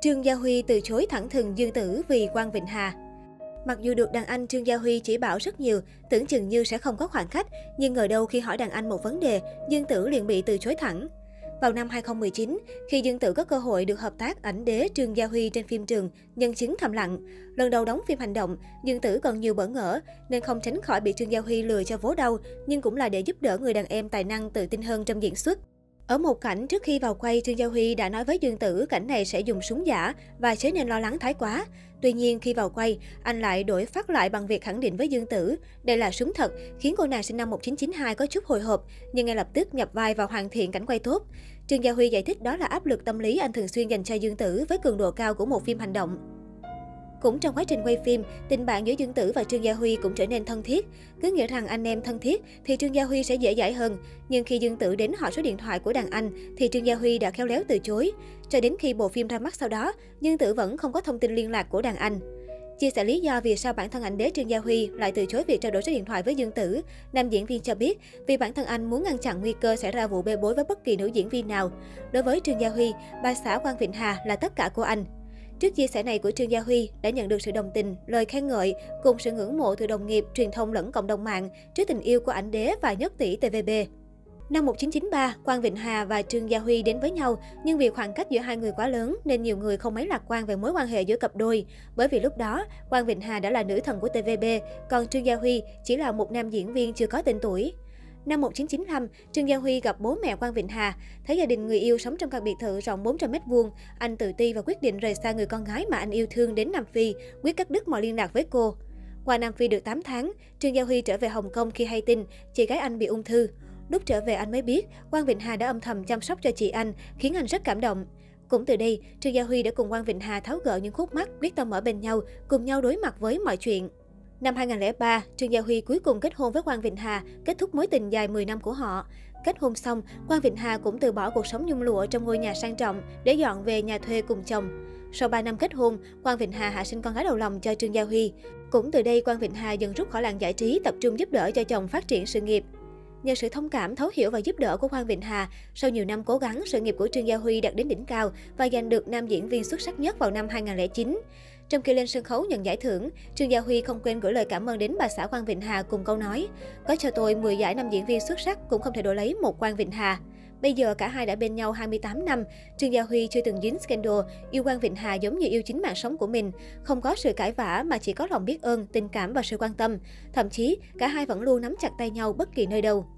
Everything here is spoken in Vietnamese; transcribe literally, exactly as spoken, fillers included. Trương Gia Huy từ chối thẳng thừng Dương Tử vì Quang Vịnh Hà. Mặc dù được đàn anh Trương Gia Huy chỉ bảo rất nhiều, tưởng chừng như sẽ không có khoảng cách, nhưng ngờ đâu khi hỏi đàn anh một vấn đề, Dương Tử liền bị từ chối thẳng. Vào năm hai không một chín, khi Dương Tử có cơ hội được hợp tác ảnh đế Trương Gia Huy trên phim Trường Nhân Chứng Thầm Lặng, lần đầu đóng phim hành động, Dương Tử còn nhiều bỡ ngỡ nên không tránh khỏi bị Trương Gia Huy lừa cho vố đau, nhưng cũng là để giúp đỡ người đàn em tài năng tự tin hơn trong diễn xuất. Ở một cảnh trước khi vào quay, Trương Gia Huy đã nói với Dương Tử cảnh này sẽ dùng súng giả và chớ nên lo lắng thái quá. Tuy nhiên khi vào quay, anh lại đổi phát lại bằng việc khẳng định với Dương Tử đây là súng thật, khiến cô nàng sinh năm một nghìn chín trăm chín mươi hai có chút hồi hộp, nhưng ngay lập tức nhập vai và hoàn thiện cảnh quay tốt. Trương Gia Huy giải thích đó là áp lực tâm lý anh thường xuyên dành cho Dương Tử với cường độ cao của một phim hành động. Cũng trong quá trình quay phim, tình bạn giữa Dương Tử và Trương Gia Huy cũng trở nên thân thiết. Cứ nghĩ rằng anh em thân thiết thì Trương Gia Huy sẽ dễ dãi hơn. Nhưng khi Dương Tử đến hỏi số điện thoại của đàn anh thì Trương Gia Huy đã khéo léo từ chối. Cho đến khi bộ phim ra mắt sau đó, Dương Tử vẫn không có thông tin liên lạc của đàn anh. Chia sẻ lý do vì sao bản thân ảnh đế Trương Gia Huy lại từ chối việc trao đổi số điện thoại với Dương Tử, nam diễn viên cho biết vì bản thân anh muốn ngăn chặn nguy cơ xảy ra vụ bê bối với bất kỳ nữ diễn viên nào. Đối với Trương Gia Huy, bà xã Quang Vịnh Hà là tất cả của anh. Trước chia sẻ này của Trương Gia Huy đã nhận được sự đồng tình, lời khen ngợi cùng sự ngưỡng mộ từ đồng nghiệp, truyền thông lẫn cộng đồng mạng trước tình yêu của ảnh đế và nhất tỷ tê vê bê. Năm một nghìn chín trăm chín mươi ba, Quang Vịnh Hà và Trương Gia Huy đến với nhau, nhưng vì khoảng cách giữa hai người quá lớn nên nhiều người không mấy lạc quan về mối quan hệ giữa cặp đôi. Bởi vì lúc đó, Quang Vịnh Hà đã là nữ thần của tê vê bê, còn Trương Gia Huy chỉ là một nam diễn viên chưa có tên tuổi. Năm một nghìn chín trăm chín mươi lăm, Trương Gia Huy gặp bố mẹ Quang Vịnh Hà. Thấy gia đình người yêu sống trong căn biệt thự rộng bốn trăm mét vuông, anh tự ti và quyết định rời xa người con gái mà anh yêu thương đến Nam Phi, quyết cắt đứt mọi liên lạc với cô. Qua Nam Phi được tám tháng, Trương Gia Huy trở về Hồng Kông khi hay tin chị gái anh bị ung thư. Lúc trở về anh mới biết, Quang Vịnh Hà đã âm thầm chăm sóc cho chị anh, khiến anh rất cảm động. Cũng từ đây, Trương Gia Huy đã cùng Quang Vịnh Hà tháo gỡ những khúc mắc, quyết tâm ở bên nhau, cùng nhau đối mặt với mọi chuyện. Năm hai không không ba, Trương Gia Huy cuối cùng kết hôn với Quang Vịnh Hà, kết thúc mối tình dài mười năm của họ. Kết hôn xong, Quang Vịnh Hà cũng từ bỏ cuộc sống nhung lụa trong ngôi nhà sang trọng để dọn về nhà thuê cùng chồng. Sau ba năm kết hôn, Quang Vịnh Hà hạ sinh con gái đầu lòng cho Trương Gia Huy. Cũng từ đây, Quang Vịnh Hà dần rút khỏi làng giải trí, tập trung giúp đỡ cho chồng phát triển sự nghiệp. Nhờ sự thông cảm, thấu hiểu và giúp đỡ của Quang Vịnh Hà, sau nhiều năm cố gắng, sự nghiệp của Trương Gia Huy đạt đến đỉnh cao và giành được nam diễn viên xuất sắc nhất vào năm hai không không chín. Trong khi lên sân khấu nhận giải thưởng, Trương Gia Huy không quên gửi lời cảm ơn đến bà xã Quang Vịnh Hà cùng câu nói: "Có cho tôi mười giải nam diễn viên xuất sắc cũng không thể đổi lấy một Quang Vịnh Hà." Bây giờ cả hai đã bên nhau hai mươi tám năm, Trương Gia Huy chưa từng dính scandal, yêu Quang Vịnh Hà giống như yêu chính mạng sống của mình, không có sự cãi vã mà chỉ có lòng biết ơn, tình cảm và sự quan tâm. Thậm chí, cả hai vẫn luôn nắm chặt tay nhau bất kỳ nơi đâu.